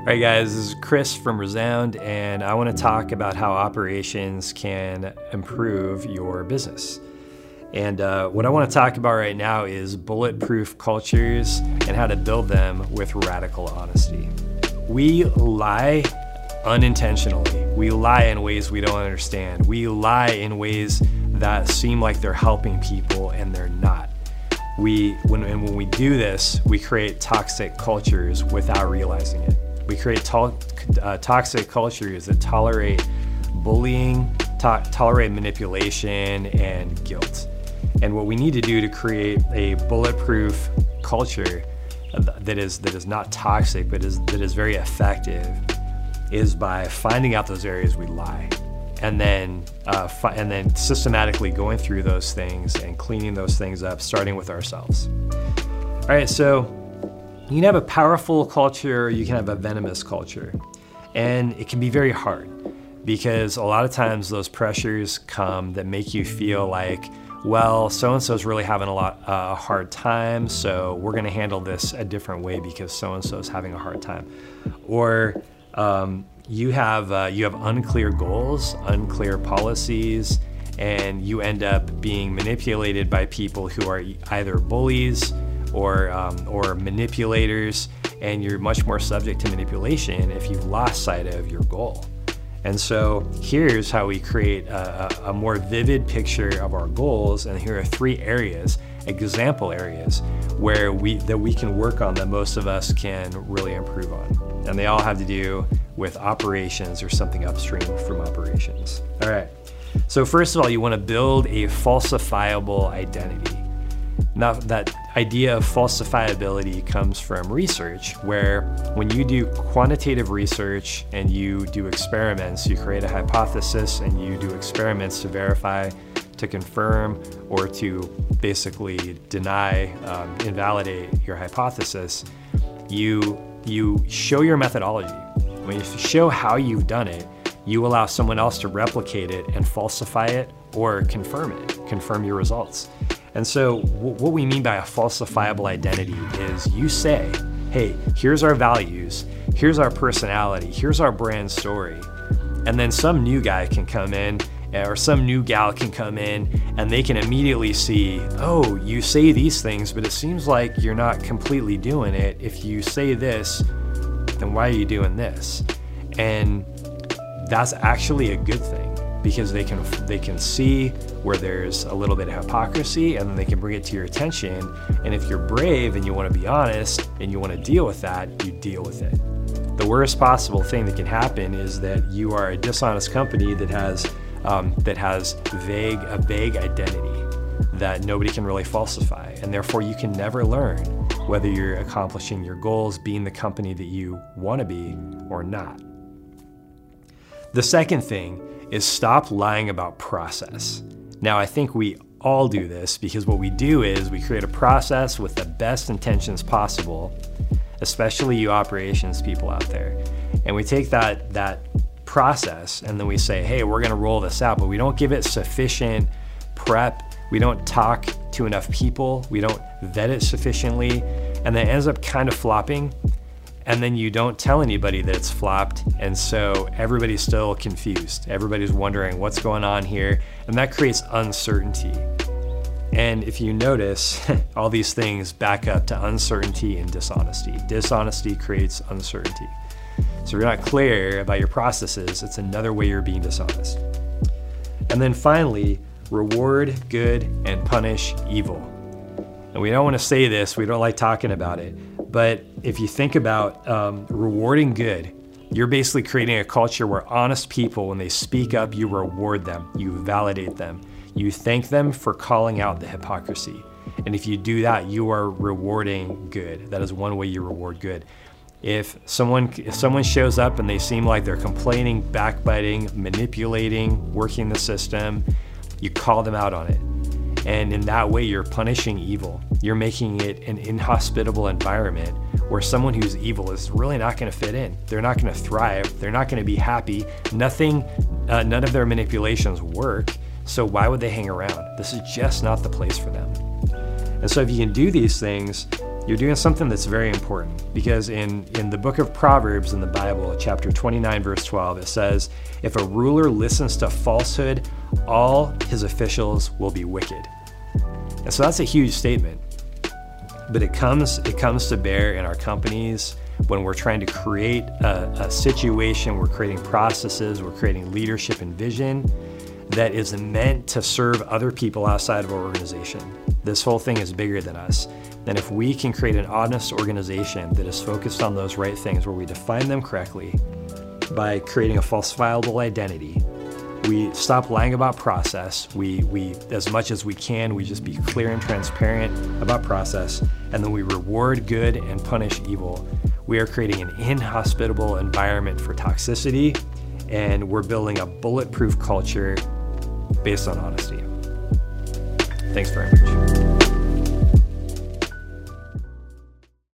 Alright guys, this is Chris from Resound, and I want to talk about how operations can improve your business. And what I want to talk about right now is bulletproof cultures and how to build them with radical honesty. We lie unintentionally. We lie in ways we don't understand. We lie in ways that seem like they're helping people and they're not. When we do this, we create toxic cultures without realizing it. We create toxic cultures that tolerate bullying, tolerate manipulation, and guilt. And what we need to do to create a bulletproof culture that is not toxic, but that is very effective, is by finding out those areas we lie, and then systematically going through those things and cleaning those things up, starting with ourselves. All right, so you can have a powerful culture, you can have a venomous culture. And it can be very hard because a lot of times those pressures come that make you feel like, well, so-and-so's really having a hard time, so we're gonna handle this a different way because so-and-so's having a hard time. Or you have unclear goals, unclear policies, and you end up being manipulated by people who are either bullies or manipulators, and you're much more subject to manipulation if you've lost sight of your goal. And so here's how we create a more vivid picture of our goals, and here are three areas, example areas, where that we can work on that most of us can really improve on. And they all have to do with operations or something upstream from operations. All right, so first of all, you wanna build a falsifiable identity. Now, that idea of falsifiability comes from research, where when you do quantitative research and you do experiments, you create a hypothesis and you do experiments to verify, to confirm, or to basically deny, invalidate your hypothesis, you show your methodology. When you show how you've done it, you allow someone else to replicate it and falsify it or confirm it, confirm your results. And so what we mean by a falsifiable identity is you say, hey, here's our values, here's our personality, here's our brand story. And then some new guy can come in or some new gal can come in and they can immediately see, oh, you say these things, but it seems like you're not completely doing it. If you say this, then why are you doing this? And that's actually a good thing, because they can see where there's a little bit of hypocrisy, and then they can bring it to your attention. And if you're brave and you wanna be honest and you wanna deal with that, you deal with it. The worst possible thing that can happen is that you are a dishonest company that has a vague identity that nobody can really falsify. And therefore you can never learn whether you're accomplishing your goals, being the company that you wanna be or not. The second thing is stop lying about process. Now, I think we all do this because what we do is we create a process with the best intentions possible, especially you operations people out there. And we take that process and then we say, hey, we're gonna roll this out, but we don't give it sufficient prep. We don't talk to enough people. We don't vet it sufficiently. And then it ends up kind of flopping. And then you don't tell anybody that it's flopped, and so everybody's still confused. Everybody's wondering what's going on here, and that creates uncertainty. And if you notice, all these things back up to uncertainty and dishonesty. Dishonesty creates uncertainty. So if you're not clear about your processes, it's another way you're being dishonest. And then finally, reward good and punish evil. And we don't want to say this, we don't like talking about it, but if you think about rewarding good, you're basically creating a culture where honest people, when they speak up, you reward them, you validate them, you thank them for calling out the hypocrisy. And if you do that, you are rewarding good. That is one way you reward good. If someone shows up and they seem like they're complaining, backbiting, manipulating, working the system, you call them out on it. And in that way, you're punishing evil. You're making it an inhospitable environment where someone who's evil is really not gonna fit in. They're not gonna thrive. They're not gonna be happy. None of their manipulations work. So why would they hang around? This is just not the place for them. And so if you can do these things, you're doing something that's very important, because in the book of Proverbs in the Bible, chapter 29, verse 12, it says, if a ruler listens to falsehood, all his officials will be wicked. And so that's a huge statement, but it comes to bear in our companies when we're trying to create a situation, we're creating processes, we're creating leadership and vision that is meant to serve other people outside of our organization. This whole thing is bigger than us. And if we can create an honest organization that is focused on those right things, where we define them correctly by creating a falsifiable identity, we stop lying about process, we as much as we can, we just be clear and transparent about process, and then we reward good and punish evil. We are creating an inhospitable environment for toxicity, and we're building a bulletproof culture based on honesty. Thanks very much.